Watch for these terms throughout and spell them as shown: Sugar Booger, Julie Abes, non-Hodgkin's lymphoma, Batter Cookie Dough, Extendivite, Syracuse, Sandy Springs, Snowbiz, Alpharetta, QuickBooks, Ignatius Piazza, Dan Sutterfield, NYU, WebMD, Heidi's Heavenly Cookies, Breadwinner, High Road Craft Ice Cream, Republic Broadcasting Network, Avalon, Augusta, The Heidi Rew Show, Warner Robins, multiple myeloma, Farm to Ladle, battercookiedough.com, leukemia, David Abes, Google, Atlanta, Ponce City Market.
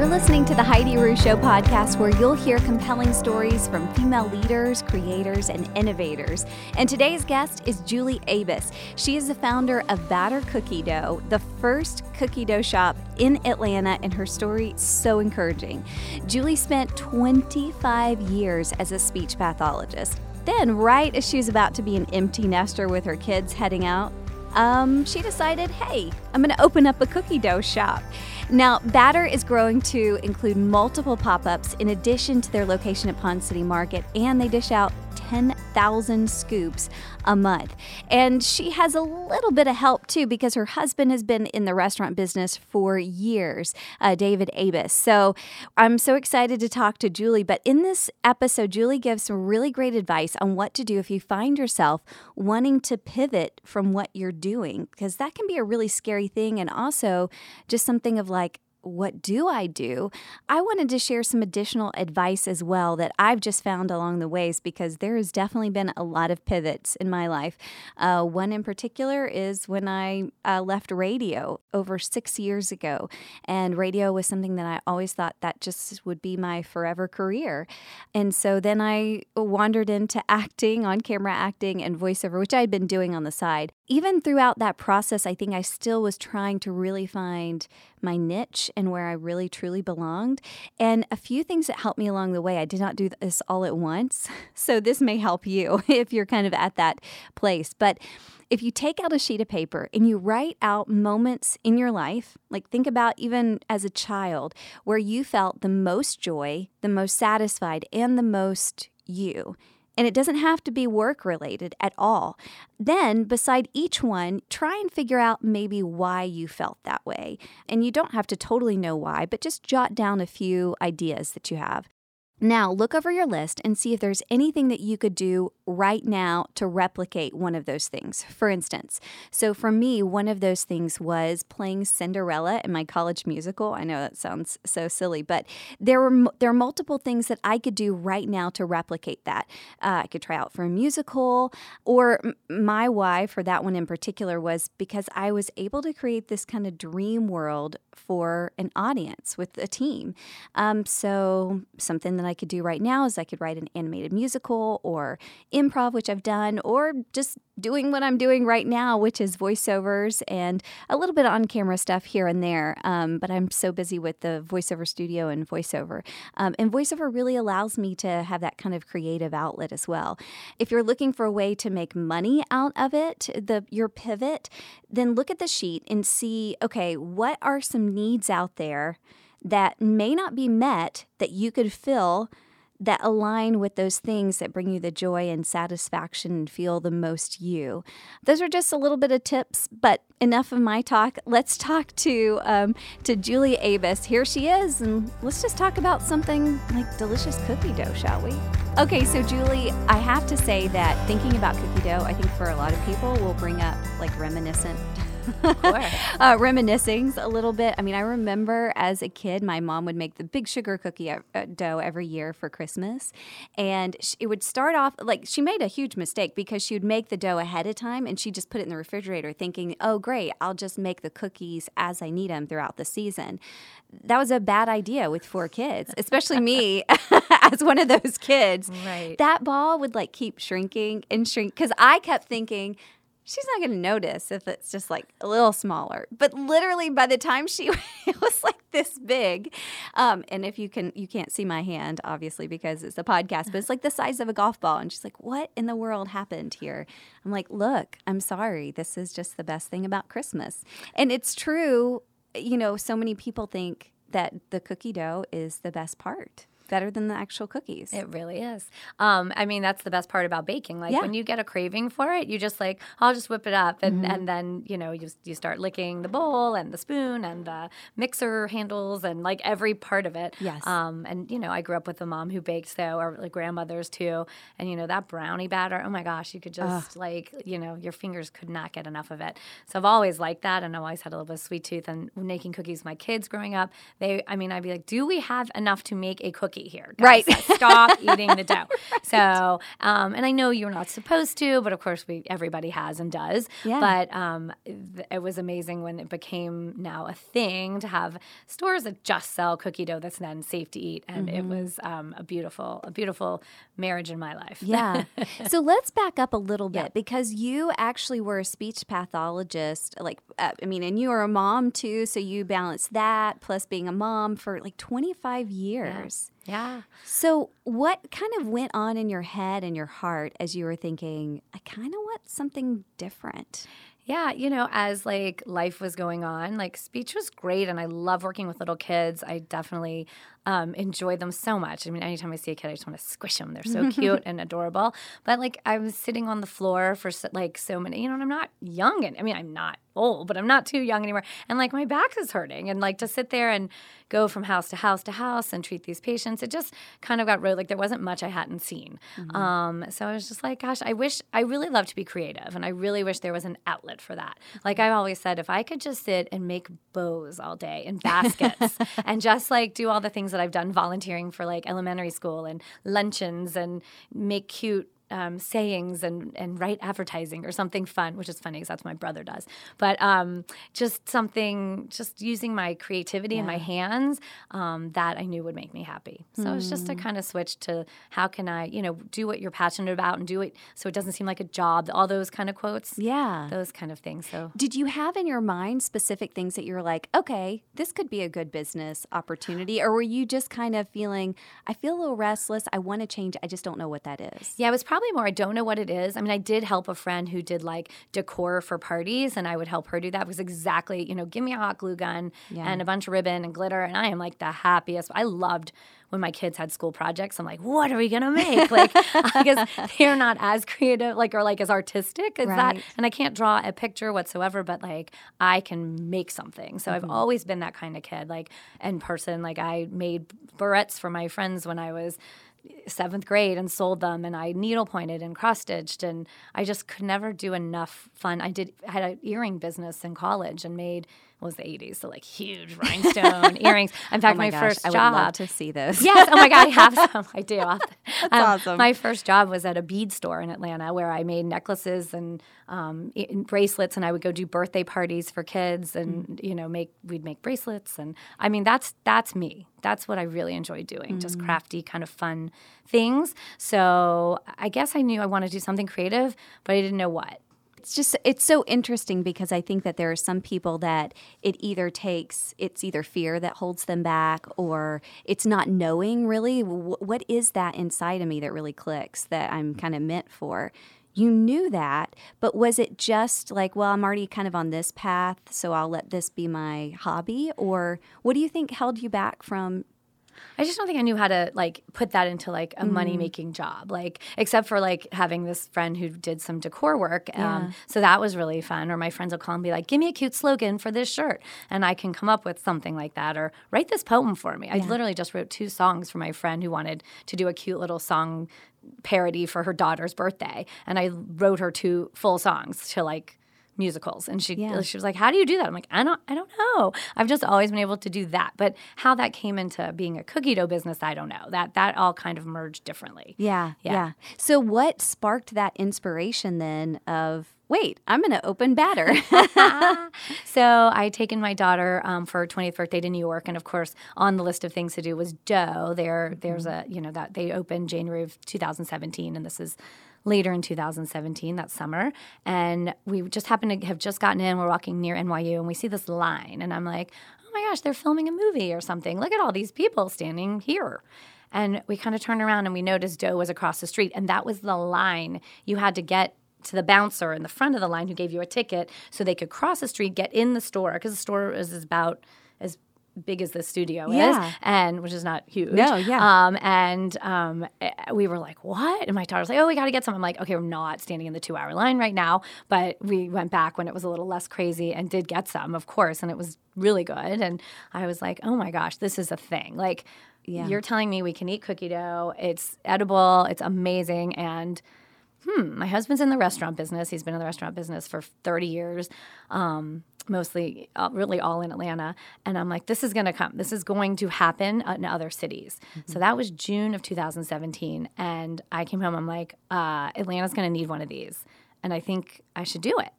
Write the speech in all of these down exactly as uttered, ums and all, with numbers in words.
You're listening to the Heidi Rew Show podcast, where you'll hear compelling stories from female leaders, creators, and innovators. And today's guest is Julie Abes. She is the founder of Batter Cookie Dough, the first cookie dough shop in Atlanta, and her story is so encouraging. Julie spent twenty-five years as a speech pathologist. Then, right as she was about to be an empty nester with her kids heading out, um, she decided, hey, I'm going to open up a cookie dough shop. Now, Batter is growing to include multiple pop-ups in addition to their location at Ponce City Market, and they dish out ten thousand scoops a month. And she has a little bit of help, too, because her husband has been in the restaurant business for years, uh, David Abes. So I'm so excited to talk to Julie. But in this episode, Julie gives some really great advice on what to do if you find yourself wanting to pivot from what you're doing, because that can be a really scary thing, and also just something of like, what do I do? I wanted to share some additional advice as well that I've just found along the ways, because there has definitely been a lot of pivots in my life. Uh, one in particular is when I uh, left radio over six years ago, and radio was something that I always thought that just would be my forever career. And so then I wandered into acting, on-camera acting and voiceover, which I had been doing on the side. Even throughout that process, I think I still was trying to really find my niche and where I really truly belonged. And a few things that helped me along the way. I did not do this all at once, so this may help you if you're kind of at that place. But if you take out a sheet of paper and you write out moments in your life, like think about even as a child, where you felt the most joy, the most satisfied, and the most you. And it doesn't have to be work-related at all. Then, beside each one, try and figure out maybe why you felt that way. And you don't have to totally know why, but just jot down a few ideas that you have. Now, look over your list and see if there's anything that you could do right now to replicate one of those things. For instance, so for me, one of those things was playing Cinderella in my college musical. I know that sounds so silly, but there were there are multiple things that I could do right now to replicate that. Uh, I could try out for a musical, or my why for that one in particular was because I was able to create this kind of dream world for an audience with a team. Um, so something that I I could do right now is I could write an animated musical, or improv, which I've done, or just doing what I'm doing right now, which is voiceovers and a little bit of on-camera stuff here and there. Um, but I'm so busy with the voiceover studio and voiceover. Um, and voiceover really allows me to have that kind of creative outlet as well. If you're looking for a way to make money out of it, the your pivot, then look at the sheet and see, okay, what are some needs out there that may not be met that you could fill that align with those things that bring you the joy and satisfaction and feel the most you. Those are just a little bit of tips, but enough of my talk. Let's talk to um, to Julie Abes. Here she is, and let's just talk about something like delicious cookie dough, shall we? Okay, so Julie, I have to say that thinking about cookie dough, I think for a lot of people, will bring up like reminiscent uh, reminiscings a little bit. I mean, I remember as a kid, my mom would make the big sugar cookie dough every year for Christmas. And it would start off, like, she made a huge mistake because she would make the dough ahead of time and she just put it in the refrigerator thinking, oh, great, I'll just make the cookies as I need them throughout the season. That was a bad idea with four kids, especially me as one of those kids. Right. That ball would, like, keep shrinking and shrink because I kept thinking, she's not going to notice if it's just like a little smaller. But literally by the time she it was like this big, um, and if you can, you can't see my hand, obviously, because it's a podcast, but it's like the size of a golf ball. And she's like, what in the world happened here? I'm like, look, I'm sorry. This is just the best thing about Christmas. And it's true, you know, so many people think that the cookie dough is the best part. Better than the actual cookies. It really is. Um, I mean, that's the best part about baking. Like, yeah. When you get a craving for it, you just like, I'll just whip it up. And, mm-hmm. and then, you know, you, you start licking the bowl and the spoon and the mixer handles and, like, every part of it. Yes. Um, and, you know, I grew up with a mom who baked, so, or, like, grandmothers, too. And, you know, that brownie batter, oh, my gosh, you could just, Ugh. like, you know, your fingers could not get enough of it. So I've always liked that, and I've always had a little bit of sweet tooth. And making cookies with my kids growing up, they, I mean, I'd be like, do we have enough to make a cookie? cookie here. Guys. Right. Stop eating the dough. Right. So, um, and I know you're not supposed to, but of course we everybody has and does. Yeah. But um, th- it was amazing when it became now a thing to have stores that just sell cookie dough that's then safe to eat. And mm-hmm. it was um, a beautiful, a beautiful marriage in my life. Yeah. So let's back up a little bit yeah. because you actually were a speech pathologist. Like, uh, I mean, and you are a mom too. So you balance that plus being a mom for like twenty-five years. Yeah. yeah. So what kind of went on in your head and your heart as you were thinking, I kind of want something different? Yeah, you know, as like life was going on, like speech was great, and I love working with little kids. I definitely um, enjoy them so much. I mean, anytime I see a kid, I just want to squish them. They're so cute and adorable. But like, I was sitting on the floor for so, like so many, you know, and I'm not young, and I mean, I'm not old, but I'm not too young anymore. And like, my back is hurting, and like to sit there and go from house to house to house and treat these patients, it just kind of got road. Like there wasn't much I hadn't seen. Mm-hmm. Um, so I was just like, gosh, I wish I really love to be creative, and I really wish there was an outlet for that. Like I've always said, if I could just sit and make bows all day and baskets and just like do all the things that I've done volunteering for like elementary school and luncheons and make cute Um, sayings and, and write advertising or something fun, which is funny because that's what my brother does. But um, just something, just using my creativity yeah. and my hands um, that I knew would make me happy. So mm. it was just a kind of switch to how can I, you know, do what you're passionate about and do it so it doesn't seem like a job, all those kind of quotes. Yeah. Those kind of things. So did you have in your mind specific things that you were like, okay, this could be a good business opportunity? Or were you just kind of feeling, I feel a little restless. I want to change. I just don't know what that is. Yeah, it was probably more I don't know what it is. I mean, I did help a friend who did like decor for parties, and I would help her do that because exactly, you know, give me a hot glue gun yeah. and a bunch of ribbon and glitter, and I am like the happiest. I loved when my kids had school projects. I'm like, what are we gonna make? Like, because they're not as creative, like or like as artistic as right. that. And I can't draw a picture whatsoever, but like I can make something. So mm-hmm. I've always been that kind of kid, like in person. Like I made barrettes for my friends when I was seventh grade and sold them, and I needle pointed and cross stitched, and I just could never do enough fun. I did I had an earring business in college and made it was the eighties, so like huge rhinestone earrings. In fact, oh my, my gosh, first job. I would love to see those. Yes, oh my god, I have some. I do. That's um, awesome. My first job was at a bead store in Atlanta where I made necklaces and um, bracelets, and I would go do birthday parties for kids, and mm. you know, make we'd make bracelets, and I mean that's that's me. That's what I really enjoy doing, mm. just crafty, kind of fun things. So I guess I knew I wanted to do something creative, but I didn't know what. It's just, it's so interesting because I think that there are some people that it either takes, it's either fear that holds them back, or it's not knowing really what is that inside of me that really clicks that I'm kind of meant for. You knew that, but was it just like, well, I'm already kind of on this path, so I'll let this be my hobby? Or what do you think held you back from? I just don't think I knew how to, like, put that into, like, a money-making job, like, except for, like, having this friend who did some decor work. Um, yeah. So that was really fun. Or my friends will call and be like, give me a cute slogan for this shirt, and I can come up with something like that. Or write this poem for me. Yeah. I literally just wrote two songs for my friend who wanted to do a cute little song parody for her daughter's birthday. And I wrote her two full songs to, like, musicals, and she yeah. she was like, "How do you do that?" I'm like, "I don't I don't know. I've just always been able to do that." But how that came into being a cookie dough business, I don't know. That that all kind of merged differently. Yeah, yeah. yeah. So what sparked that inspiration then of, wait, I'm going to open Batter. So I had taken my daughter um, for her twentieth birthday to New York, and of course, on the list of things to do was dough. There, mm-hmm. there's a you know that they opened January of two thousand seventeen, and this is later in two thousand seventeen, that summer, and we just happened to have just gotten in. We're walking near N Y U, and we see this line, and I'm like, oh my gosh, they're filming a movie or something. Look at all these people standing here. And we kind of turned around, and we noticed dough was across the street, and that was the line you had to get to the bouncer in the front of the line who gave you a ticket so they could cross the street, get in the store, because the store is about as big as the studio yeah. is, and which is not huge. No, yeah. Um, and um, we were like, what? And my daughter was like, oh, we got to get some. I'm like, okay, we're not standing in the two-hour line right now. But we went back when it was a little less crazy and did get some, of course, and it was really good. And I was like, oh, my gosh, this is a thing. Like, yeah. you're telling me we can eat cookie dough. It's edible. It's amazing. And hmm, my husband's in the restaurant business. He's been in the restaurant business for thirty years. Um, mostly uh, really all in Atlanta. And I'm like, this is going to come. This is going to happen in other cities. Mm-hmm. So that was June of two thousand seventeen. And I came home. I'm like, uh, Atlanta's going to need one of these. And I think I should do it.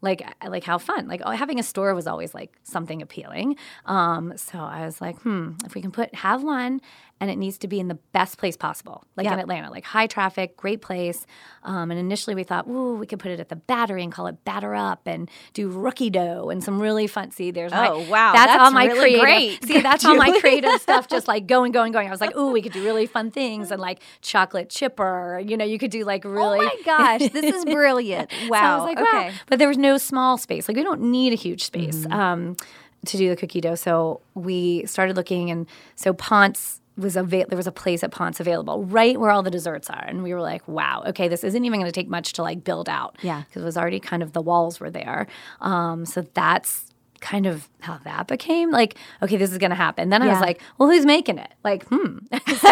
Like, like how fun. Like, oh, having a store was always, like, something appealing. Um, so I was like, hmm, if we can put have one, and it needs to be in the best place possible, like yeah. in Atlanta, like high traffic, great place. Um, and initially we thought, ooh, we could put it at the Battery and call it Batter Up and do Rookie Dough and some really fun. See, there's my, oh, wow. That's, that's all my really creative. Great. See, that's all my creative stuff just, like, going, going, going. I was like, ooh, we could do really fun things and, like, chocolate chipper. You know, you could do, like, really. Oh, my gosh. This is brilliant. Wow. So I was like, okay. Wow. But there was no No small space. Like, we don't need a huge space mm-hmm. um, to do the cookie dough. So we started looking, and so Ponce was ava- there was a place at Ponce available right where all the desserts are, and we were like, wow, okay, this isn't even going to take much to, like, build out. Yeah, because it was already kind of the walls were there. Um, so that's kind of how that became like, okay, this is going to happen. Then yeah. I was like, well, who's making it? Like, hmm. So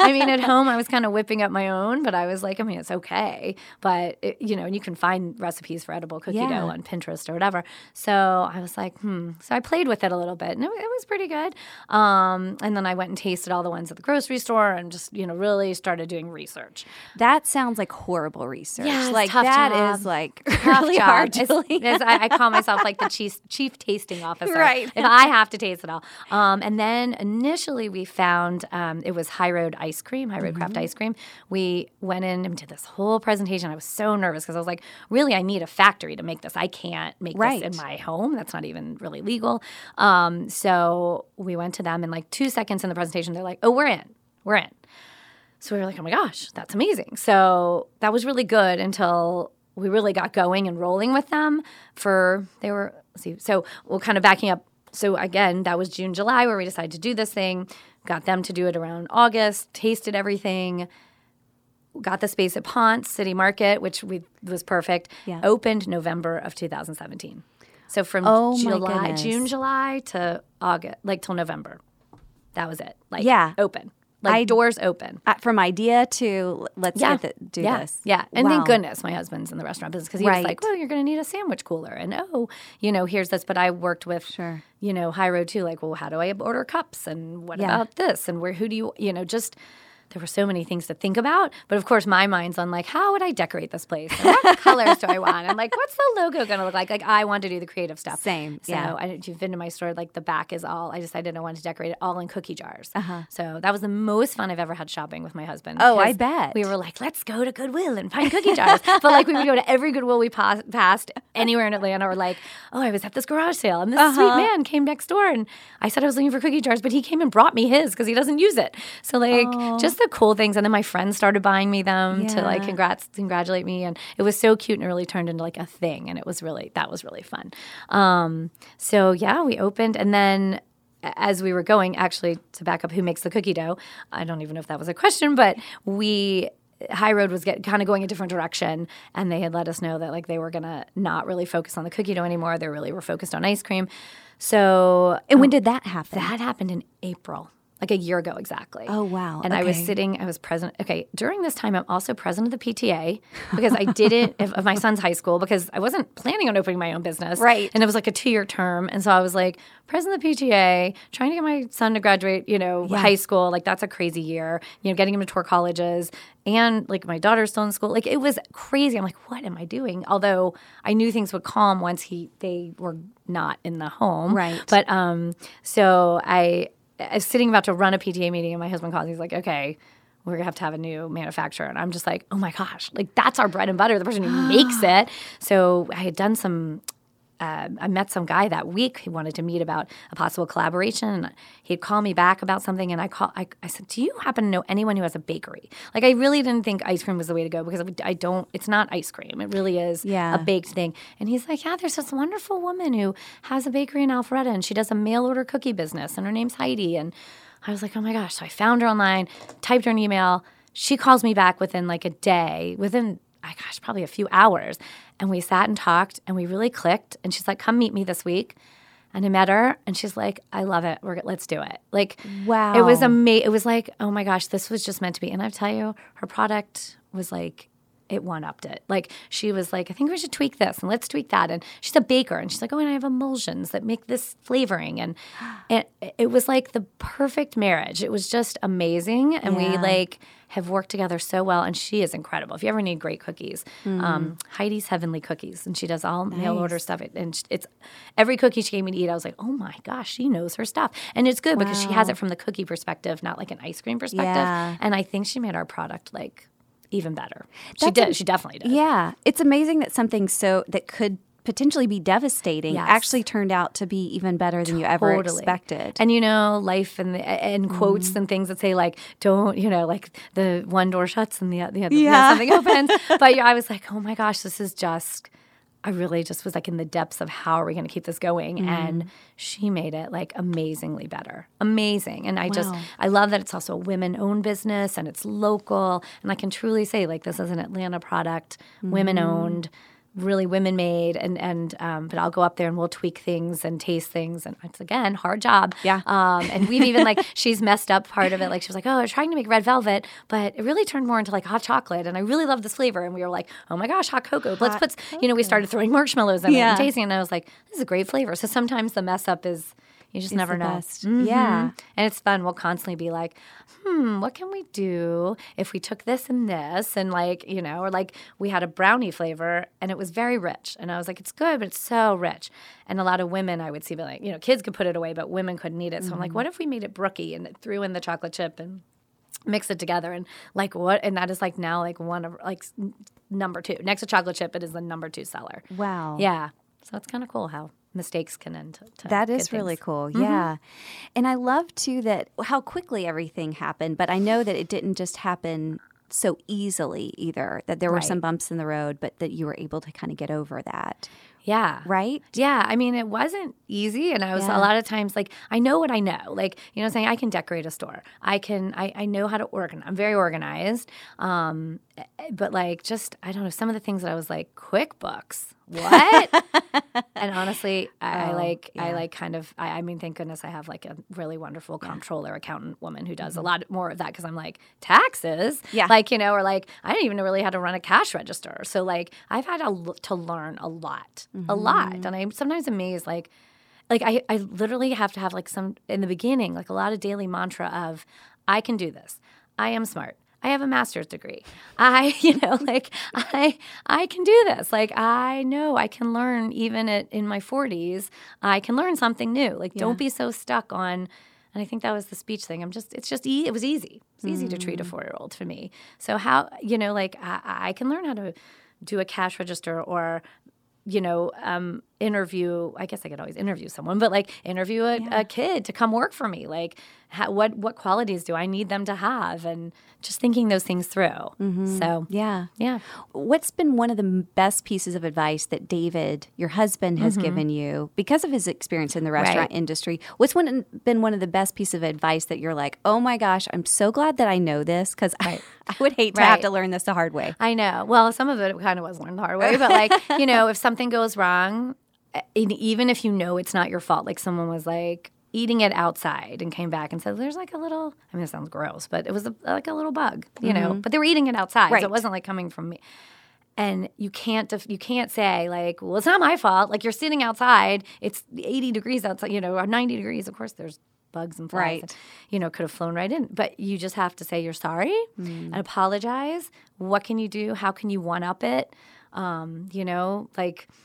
I mean, at home I was kind of whipping up my own, but I was like, I mean, it's okay. But, it, you know, and you can find recipes for edible cookie yeah. dough on Pinterest or whatever. So I was like, hmm. So I played with it a little bit, and it, it was pretty good. Um, and then I went and tasted all the ones at the grocery store, and just, you know, really started doing research. That sounds like horrible research. Yeah, it's like tough that job. Is like really job. Hard. It's, it's, I, I call myself like the chief, chief tasting officer. Right. If I have to taste it all. Um, and then initially we found um, it was High Road Ice Cream, High Road mm-hmm. Craft Ice Cream. We went in and did this whole presentation. I was so nervous because I was like, really, I need a factory to make this. I can't make right. this in my home. That's not even really legal. Um, so we went to them, and like two seconds in the presentation, they're like, oh, we're in. We're in. So we were like, oh my gosh, that's amazing. So that was really good until we really got going and rolling with them for – they were – Let's see. So we're kind of backing up. So again, that was June, July where we decided to do this thing, got them to do it around August, tasted everything, got the space at Ponce City Market, which we, was perfect, yeah. opened November of two thousand seventeen. So from oh July, June, July to August, like till November, that was it. Like yeah. open. Like I, doors open. Uh, from idea to let's yeah. get the, do yeah. this. Yeah. And wow. thank goodness my husband's in the restaurant business because he right. was like, well, you're going to need a sandwich cooler. And, oh, you know, here's this. But I worked with, sure. you know, High Road too. Like, well, how do I order cups? And what yeah. about this? And where, who do you, you know, just there were so many things to think about. But, of course, my mind's on, like, how would I decorate this place? And what colors do I want? I'm like, what's the logo going to look like? Like, I want to do the creative stuff. Same. So yeah. I, if you've been to my store, like, the back is all – I decided I wanted to decorate it all in cookie jars. Uh-huh. So that was the most fun I've ever had shopping with my husband. Oh, I bet. We were like, let's go to Goodwill and find cookie jars. But, like, we would go to every Goodwill we pa- passed anywhere in Atlanta. Or, like, oh, I was at this garage sale, and this uh-huh. sweet man came next door, and I said I was looking for cookie jars, but he came and brought me his because he doesn't use it. So, like, oh. just – the cool things, and then my friends started buying me them yeah. to like congrats congratulate me, and it was so cute, and it really turned into like a thing, and it was really that was really fun. Um so yeah, we opened, and then as we were going, actually, to back up, who makes the cookie dough, I don't even know if that was a question, but we High Road was get, kind of going a different direction, and they had let us know that like they were going to not really focus on the cookie dough anymore. They really were focused on ice cream. So and when um, did that happen? That happened in April. Like a year ago exactly. Oh, wow. And okay. I was sitting, I was president. Okay, during this time, I'm also president of the P T A because I didn't, of my son's high school, because I wasn't planning on opening my own business. Right. And it was like a two-year term. And so I was like, president of the P T A, trying to get my son to graduate, you know, yeah. high school. Like, that's a crazy year. You know, getting him to tour colleges. And, like, my daughter's still in school. Like, it was crazy. I'm like, what am I doing? Although I knew things would calm once he they were not in the home. Right. But um, so I... I was sitting about to run a P T A meeting, and my husband calls. He's like, okay, we're going to have to have a new manufacturer. And I'm just like, oh, my gosh. Like, that's our bread and butter, the person who makes it. So I had done some uh, – I met some guy that week. He wanted to meet about a possible collaboration. He had called me back about something, and I call, I, I said, do you happen to know anyone who has a bakery? Like, I really didn't think ice cream was the way to go because I don't – it's not ice cream. It really is yeah. a baked thing. And he's like, yeah, there's this wonderful woman who has a bakery in Alpharetta, and she does a mail-order cookie business, and her name's Heidi. And I was like, oh, my gosh. So I found her online, typed her an email. She calls me back within, like, a day, within – I gosh, probably a few hours. And we sat and talked, and we really clicked. And she's like, come meet me this week. And I met her, and she's like, I love it. We're, let's do it. Like, wow. It was amazing. It was like, oh, my gosh, this was just meant to be. And I tell you, her product was like it one-upped it. Like, she was like, I think we should tweak this and let's tweak that. And she's a baker, and she's like, oh, and I have emulsions that make this flavoring. And it, it was like the perfect marriage. It was just amazing. And yeah. we, like, have worked together so well. And she is incredible. If you ever need great cookies, mm. um, Heidi's Heavenly Cookies. And she does all nice. mail order stuff. And it's every cookie she gave me to eat, I was like, oh, my gosh, she knows her stuff. And it's good wow. because she has it from the cookie perspective, not like an ice cream perspective. Yeah. And I think she made our product, like, even better. That's she did. A, she definitely did. Yeah. It's amazing that something so that could potentially be devastating yes. actually turned out to be even better than totally. you ever expected. And, you know, life and, the, and quotes mm. and things that say, like, don't, you know, like, the one door shuts and the other yeah. you know, something opens. But yeah, I was like, oh, my gosh, this is just – I really just was, like, in the depths of how are we going to keep this going? Mm. And she made it, like, amazingly better. Amazing. And I wow. just – I love that it's also a women-owned business and it's local. And I can truly say, like, this is an Atlanta product, mm. women-owned, really women-made. And, and um, but I'll go up there and we'll tweak things and taste things. And it's, again, hard job. Yeah. Um, and we've even, like – she's messed up part of it. Like, she was like, oh, I was trying to make red velvet, but it really turned more into, like, hot chocolate. And I really love this flavor. And we were like, oh, my gosh, hot cocoa. Hot Let's put – you know, we started throwing marshmallows in yeah. it and tasting it. And I was like, this is a great flavor. So sometimes the mess up is – You just it's never know. Mm-hmm. Yeah. And it's fun. We'll constantly be like, hmm, what can we do if we took this and this? And, like, you know, or, like, we had a brownie flavor and it was very rich. And I was like, it's good, but it's so rich. And a lot of women I would see, but, like, you know, kids could put it away, but women couldn't eat it. So mm-hmm. I'm like, what if we made it brookie and threw in the chocolate chip and mix it together? And, like, what? And that is, like, now, like, one of, like, number two. Next to chocolate chip, it is the number two seller. Wow. Yeah. So it's kind of cool how mistakes can end. To that is things. Really cool, yeah. Mm-hmm. And I love, too, that how quickly everything happened, but I know that it didn't just happen so easily either, that there were right. some bumps in the road, but that you were able to kind of get over that. Yeah. Right? Yeah. I mean, it wasn't easy. And I was yeah. a lot of times like, I know what I know. Like, you know what I'm saying? I can decorate a store. I can, I, I know how to organize. I'm very organized. Um, but like just, I don't know, some of the things that I was like, QuickBooks, what? And honestly, I, oh, I like, yeah. I like kind of, I, I mean, thank goodness I have like a really wonderful yeah. comptroller accountant woman who does mm-hmm. a lot more of that because I'm like, taxes? Yeah. Like, you know, or like, I don't even know really how to run a cash register. So like, I've had a, to learn a lot. Mm-hmm. A lot. And I'm sometimes amazed, like, like I, I literally have to have like some, in the beginning, like a lot of daily mantra of, I can do this. I am smart. I have a master's degree. I, you know, like, I I can do this. Like, I know I can learn even at, in my forties. I can learn something new. Like, yeah. don't be so stuck on, and I think that was the speech thing. I'm just, it's just, e- it was easy. It's easy mm. to treat a four-year-old for me. So how, you know, like, I, I can learn how to do a cash register or, you know, um, interview, I guess I could always interview someone, but like interview a, yeah. a kid to come work for me. Like how, what, what qualities do I need them to have? And just thinking those things through. Mm-hmm. So, yeah. Yeah. What's been one of the best pieces of advice that David, your husband, has mm-hmm. given you because of his experience in the restaurant right. industry? What's one, been one of the best pieces of advice that you're like, oh my gosh, I'm so glad that I know this because right. I, I would hate to right. have to learn this the hard way. I know. Well, some of it kind of was learned the hard way, but like, you know, if something goes wrong, even if you know it's not your fault, like someone was like eating it outside and came back and said, there's like a little, I mean, it sounds gross, but it was a, like a little bug, you mm-hmm. know, but they were eating it outside. Right. So it wasn't like coming from me. And you can't def- you can't say like, well, it's not my fault. Like you're sitting outside. It's eighty degrees outside, you know, or ninety degrees. Of course, there's bugs and flies. Right. And, you know, could have flown right in. But you just have to say you're sorry mm. and apologize. What can you do? How can you one-up it? Um, you know, like –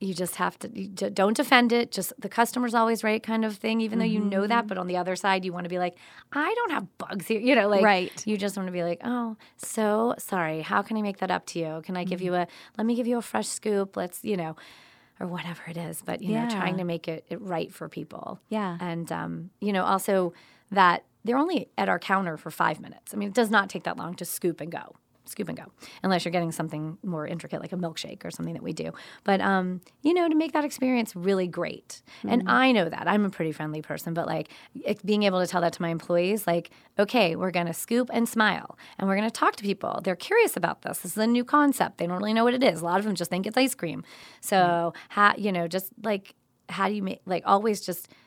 You just have to – don't defend it. Just the customer's always right kind of thing, even mm-hmm. though you know that. But on the other side, you want to be like, I don't have bugs here. You know, like right. you just want to be like, oh, so sorry. How can I make that up to you? Can I give mm-hmm. you a – let me give you a fresh scoop. Let's – you know, or whatever it is. But, you yeah. know, trying to make it, it right for people. Yeah. And, um, you know, also that they're only at our counter for five minutes. I mean, it does not take that long to scoop and go. Scoop and go, unless you're getting something more intricate like a milkshake or something that we do. But, um, you know, to make that experience really great. Mm-hmm. And I know that. I'm a pretty friendly person. But, like, it, being able to tell that to my employees, like, okay, we're going to scoop and smile. And we're going to talk to people. They're curious about this. This is a new concept. They don't really know what it is. A lot of them just think it's ice cream. So, mm-hmm. how, you know, just, like, how do you make – like, always just –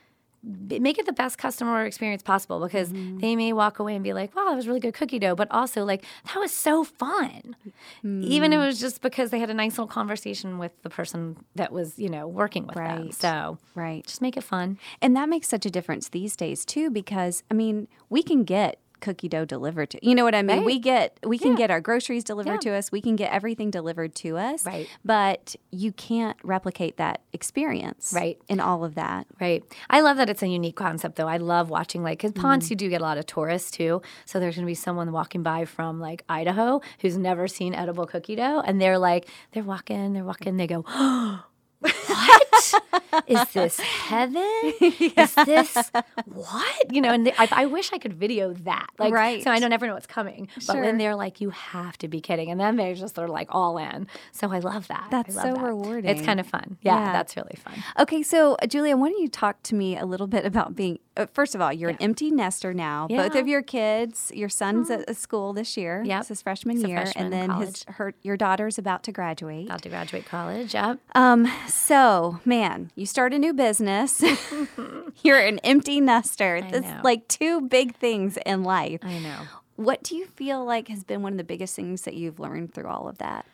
make it the best customer experience possible, because mm-hmm. they may walk away and be like, wow, that was really good cookie dough, but also like, that was so fun. Mm. Even if it was just because they had a nice little conversation with the person that was, you know, working with right. them. So right. just make it fun. And that makes such a difference these days too, because I mean, we can get cookie dough delivered to, you know what I mean? Right. We get, we can yeah. get our groceries delivered yeah. to us. We can get everything delivered to us, right. but you can't replicate that experience right. in all of that. Right. I love that it's a unique concept though. I love watching like, because Ponce, mm. you do get a lot of tourists too. So there's going to be someone walking by from like Idaho who's never seen edible cookie dough. And they're like, they're walking, they're walking, they go, oh, what? Is this heaven? Yeah. Is this what? You know, and they, I, I wish I could video that. Like, right. So I don't ever know what's coming. But sure. when they're like, you have to be kidding. And then they're just sort of like all in. So I love that. That's love so that. rewarding. It's kind of fun. Yeah, yeah, that's really fun. Okay, so Julia, why don't you talk to me a little bit about being, uh, first of all, you're yeah. an empty nester now. Yeah. Both of your kids, your son's mm-hmm. at school this year. Yep. It's his freshman it's year. Freshman and then his, her, your daughter's about to graduate. About to graduate college, yep. Um, so, man, you start a new business. You're an empty nester. That's like two big things in life. I know. What do you feel like has been one of the biggest things that you've learned through all of that?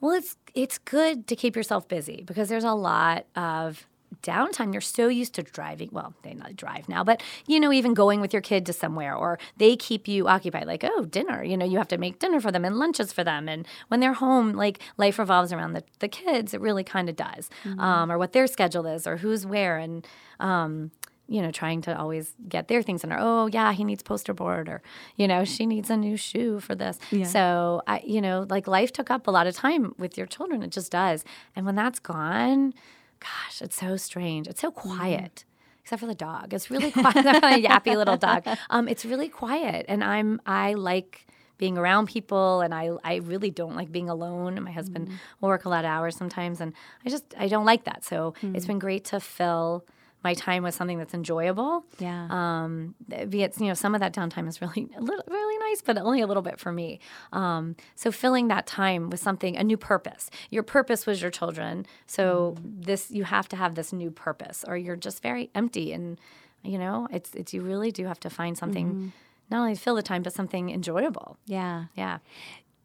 Well, it's it's good to keep yourself busy because there's a lot of downtime. You're so used to driving. Well, they not drive now, but, you know, even going with your kid to somewhere, or they keep you occupied, like, oh, dinner. You know, you have to make dinner for them and lunches for them. And when they're home, like, life revolves around the, the kids. It really kind of does. Mm-hmm. Um, or what their schedule is or who's where. And, um, you know, trying to always get their things in her. Oh, yeah, he needs poster board, or, you know, she needs a new shoe for this. Yeah. So, I, you know, like, life took up a lot of time with your children. It just does. And when that's gone, gosh, it's so strange. It's so quiet, except for the dog. It's really quiet. It's not a yappy little dog. Um, it's really quiet, and I'm I like being around people, and I I really don't like being alone. My husband mm. will work a lot of hours sometimes, and I just I don't like that. So mm. it's been great to fill my time with something that's enjoyable. Yeah. Um, be it, you know, some of that downtime is really a little, really nice, but only a little bit for me. Um, so filling that time with something, a new purpose. Your purpose was your children. So mm. this, you have to have this new purpose, or you're just very empty. And, you know, it's, it's, you really do have to find something, mm-hmm. not only to fill the time, but something enjoyable. Yeah. Yeah.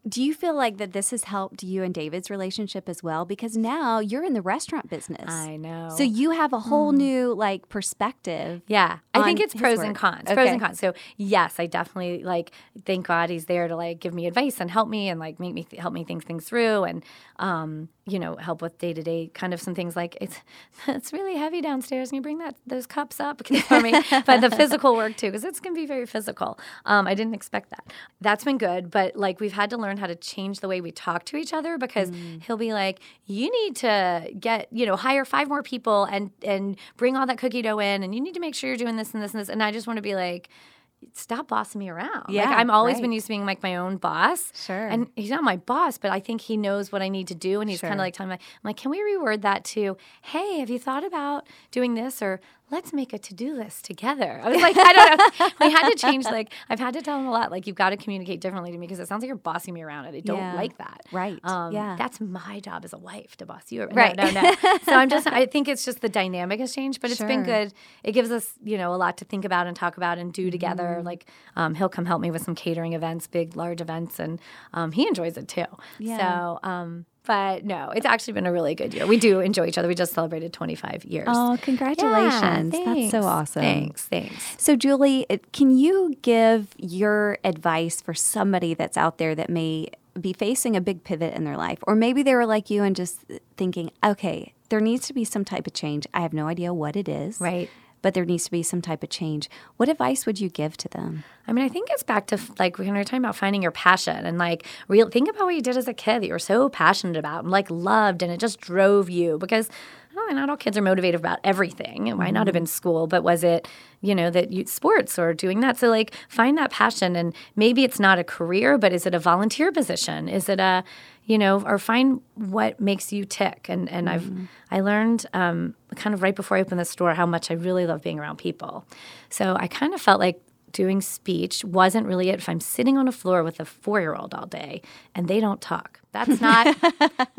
Do you feel like that this has helped you and David's relationship as well? Because now you're in the restaurant business. I know. So you have a whole mm. new, like, perspective. Yeah. I think it's pros work. and cons. Okay. Pros and cons. So, yes, I definitely, like, thank God he's there to, like, give me advice and help me and, like, make me th- help me think things through and, um, you know, help with day-to-day kind of some things like, it's it's really heavy downstairs. Can you bring that those cups up for me? But the physical work, too, because it's going to be very physical. Um, I didn't expect that. That's been good. But, like, we've had to learn how to change the way we talk to each other, because mm. he'll be like, you need to get, you know, hire five more people and, and bring all that cookie dough in, and you need to make sure you're doing this and this and this. And I just want to be like, stop bossing me around. Yeah, like, I'm always right. been used to being like my own boss. Sure. And he's not my boss, but I think he knows what I need to do. And he's sure. kind of like telling me, I'm like, can we reword that to, hey, have you thought about doing this? Or let's make a to-do list together. I was like, I don't know. We had to change, like, I've had to tell him a lot, like, you've got to communicate differently to me, because it sounds like you're bossing me around, and I don't yeah. like that. Right. Um, yeah. That's my job as a wife, to boss you around. Right. No, no, no. So I'm just, I think it's just the dynamic has changed, but it's sure. been good. It gives us, you know, a lot to think about and talk about and do together. Mm-hmm. Like, um, he'll come help me with some catering events, big, large events, and um, he enjoys it too. Yeah. So, um, But no, it's actually been a really good year. We do enjoy each other. We just celebrated twenty-five years. Oh, congratulations. Yeah, that's so awesome. Thanks, thanks. So, Julie, can you give your advice for somebody that's out there that may be facing a big pivot in their life? Or maybe they were like you and just thinking, okay, there needs to be some type of change. I have no idea what it is. Right. But there needs to be some type of change. What advice would you give to them? I mean, I think it's back to, like, when we were talking about finding your passion and, like, real, think about what you did as a kid that you were so passionate about and, like, loved, and it just drove you, because oh, not all kids are motivated about everything. It might not have been school, but was it, you know, that you, sports or doing that? So, like, find that passion, and maybe it's not a career, but is it a volunteer position? Is it a, you know, or find what makes you tick. And and mm-hmm. I've I learned um, kind of right before I opened the store how much I really love being around people. So I kind of felt like doing speech wasn't really it. If I'm sitting on a floor with a four-year-old all day and they don't talk, That's not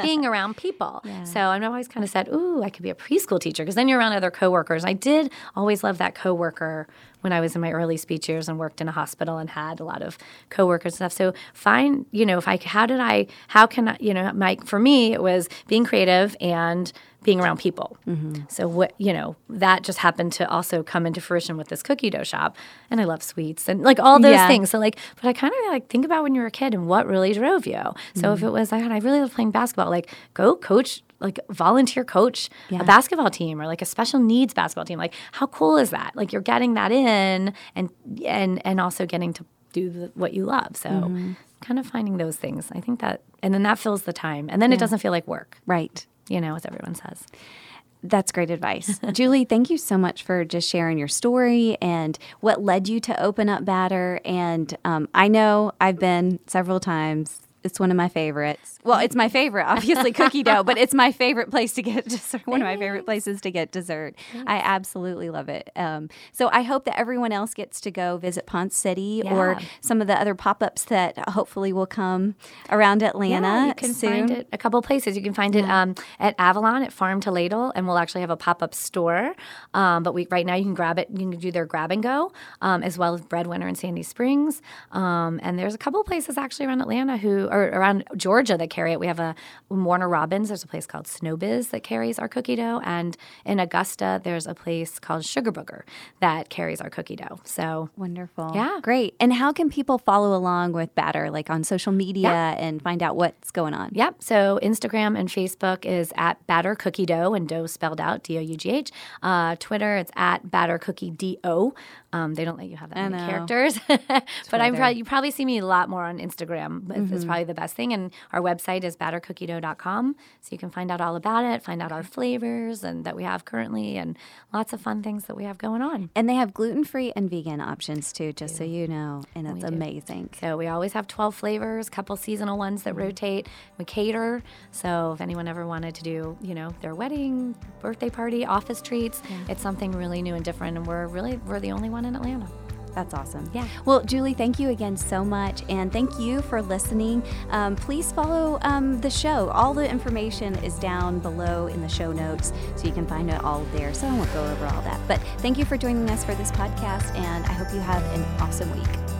being around people. Yeah. So I've always kind of said, ooh, I could be a preschool teacher, because then you're around other coworkers. I did always love that coworker when I was in my early speech years and worked in a hospital and had a lot of coworkers and stuff. So find, you know, if I, how did I, how can I, you know, my, for me, it was being creative and being around people. Mm-hmm. So what, you know, that just happened to also come into fruition with this cookie dough shop. And I love sweets and like all those yeah. things. So like, but I kind of like think about when you were a kid and what really drove you. So mm-hmm. if it was, I, I really love playing basketball, like go coach, like volunteer coach yeah. a basketball team or like a special needs basketball team. Like how cool is that? Like you're getting that in and, and, and also getting to do the, what you love. So mm-hmm. kind of finding those things. I think that, and then that fills the time and then yeah. it doesn't feel like work. Right. You know, as everyone says. That's great advice. Julie, thank you so much for just sharing your story and what led you to open up Batter. And um, I know I've been several times. It's one of my favorites. Well, it's my favorite, obviously, cookie dough, but it's my favorite place to get dessert. One of my favorite places to get dessert. Thanks. I absolutely love it. Um, so I hope that everyone else gets to go visit Ponce City yeah. or some of the other pop-ups that hopefully will come around Atlanta yeah, you can soon. Find it a couple places. You can find it um, at Avalon at Farm to Ladle, and we'll actually have a pop-up store. Um, but we right now you can grab it. You can do their grab and go, um, as well as Breadwinner in Sandy Springs. Um, and there's a couple places actually around Atlanta who or around Georgia that carry it. We have a Warner Robins. There's a place called Snowbiz that carries our cookie dough. And in Augusta, there's a place called Sugar Booger that carries our cookie dough. So wonderful. Yeah. Great. And how can people follow along with Batter, like on social media yeah. and find out what's going on? Yep. So Instagram and Facebook is at Batter Cookie Dough, and dough spelled out, D O U G H. Uh, Twitter, it's at Batter Cookie D O. Um, they don't let you have that I many know. characters. But I'm pro- you probably see me a lot more on Instagram. Mm-hmm. It's probably the best thing. And our website is batter cookie dough dot com. So you can find out all about it, find out our flavors and that we have currently and lots of fun things that we have going on. And they have gluten-free and vegan options too, just so you know. And it's amazing. So we always have twelve flavors, a couple seasonal ones that mm-hmm. rotate. We cater. So if anyone ever wanted to do, you know, their wedding, birthday party, office treats, yeah. it's something really new and different. And we're really, we're the only one in Atlanta. That's awesome. Yeah. Well, Julie, thank you again so much. And thank you for listening. Um, please follow um, the show. All the information is down below in the show notes, so you can find it all there. So I won't go over all that. But thank you for joining us for this podcast, and I hope you have an awesome week.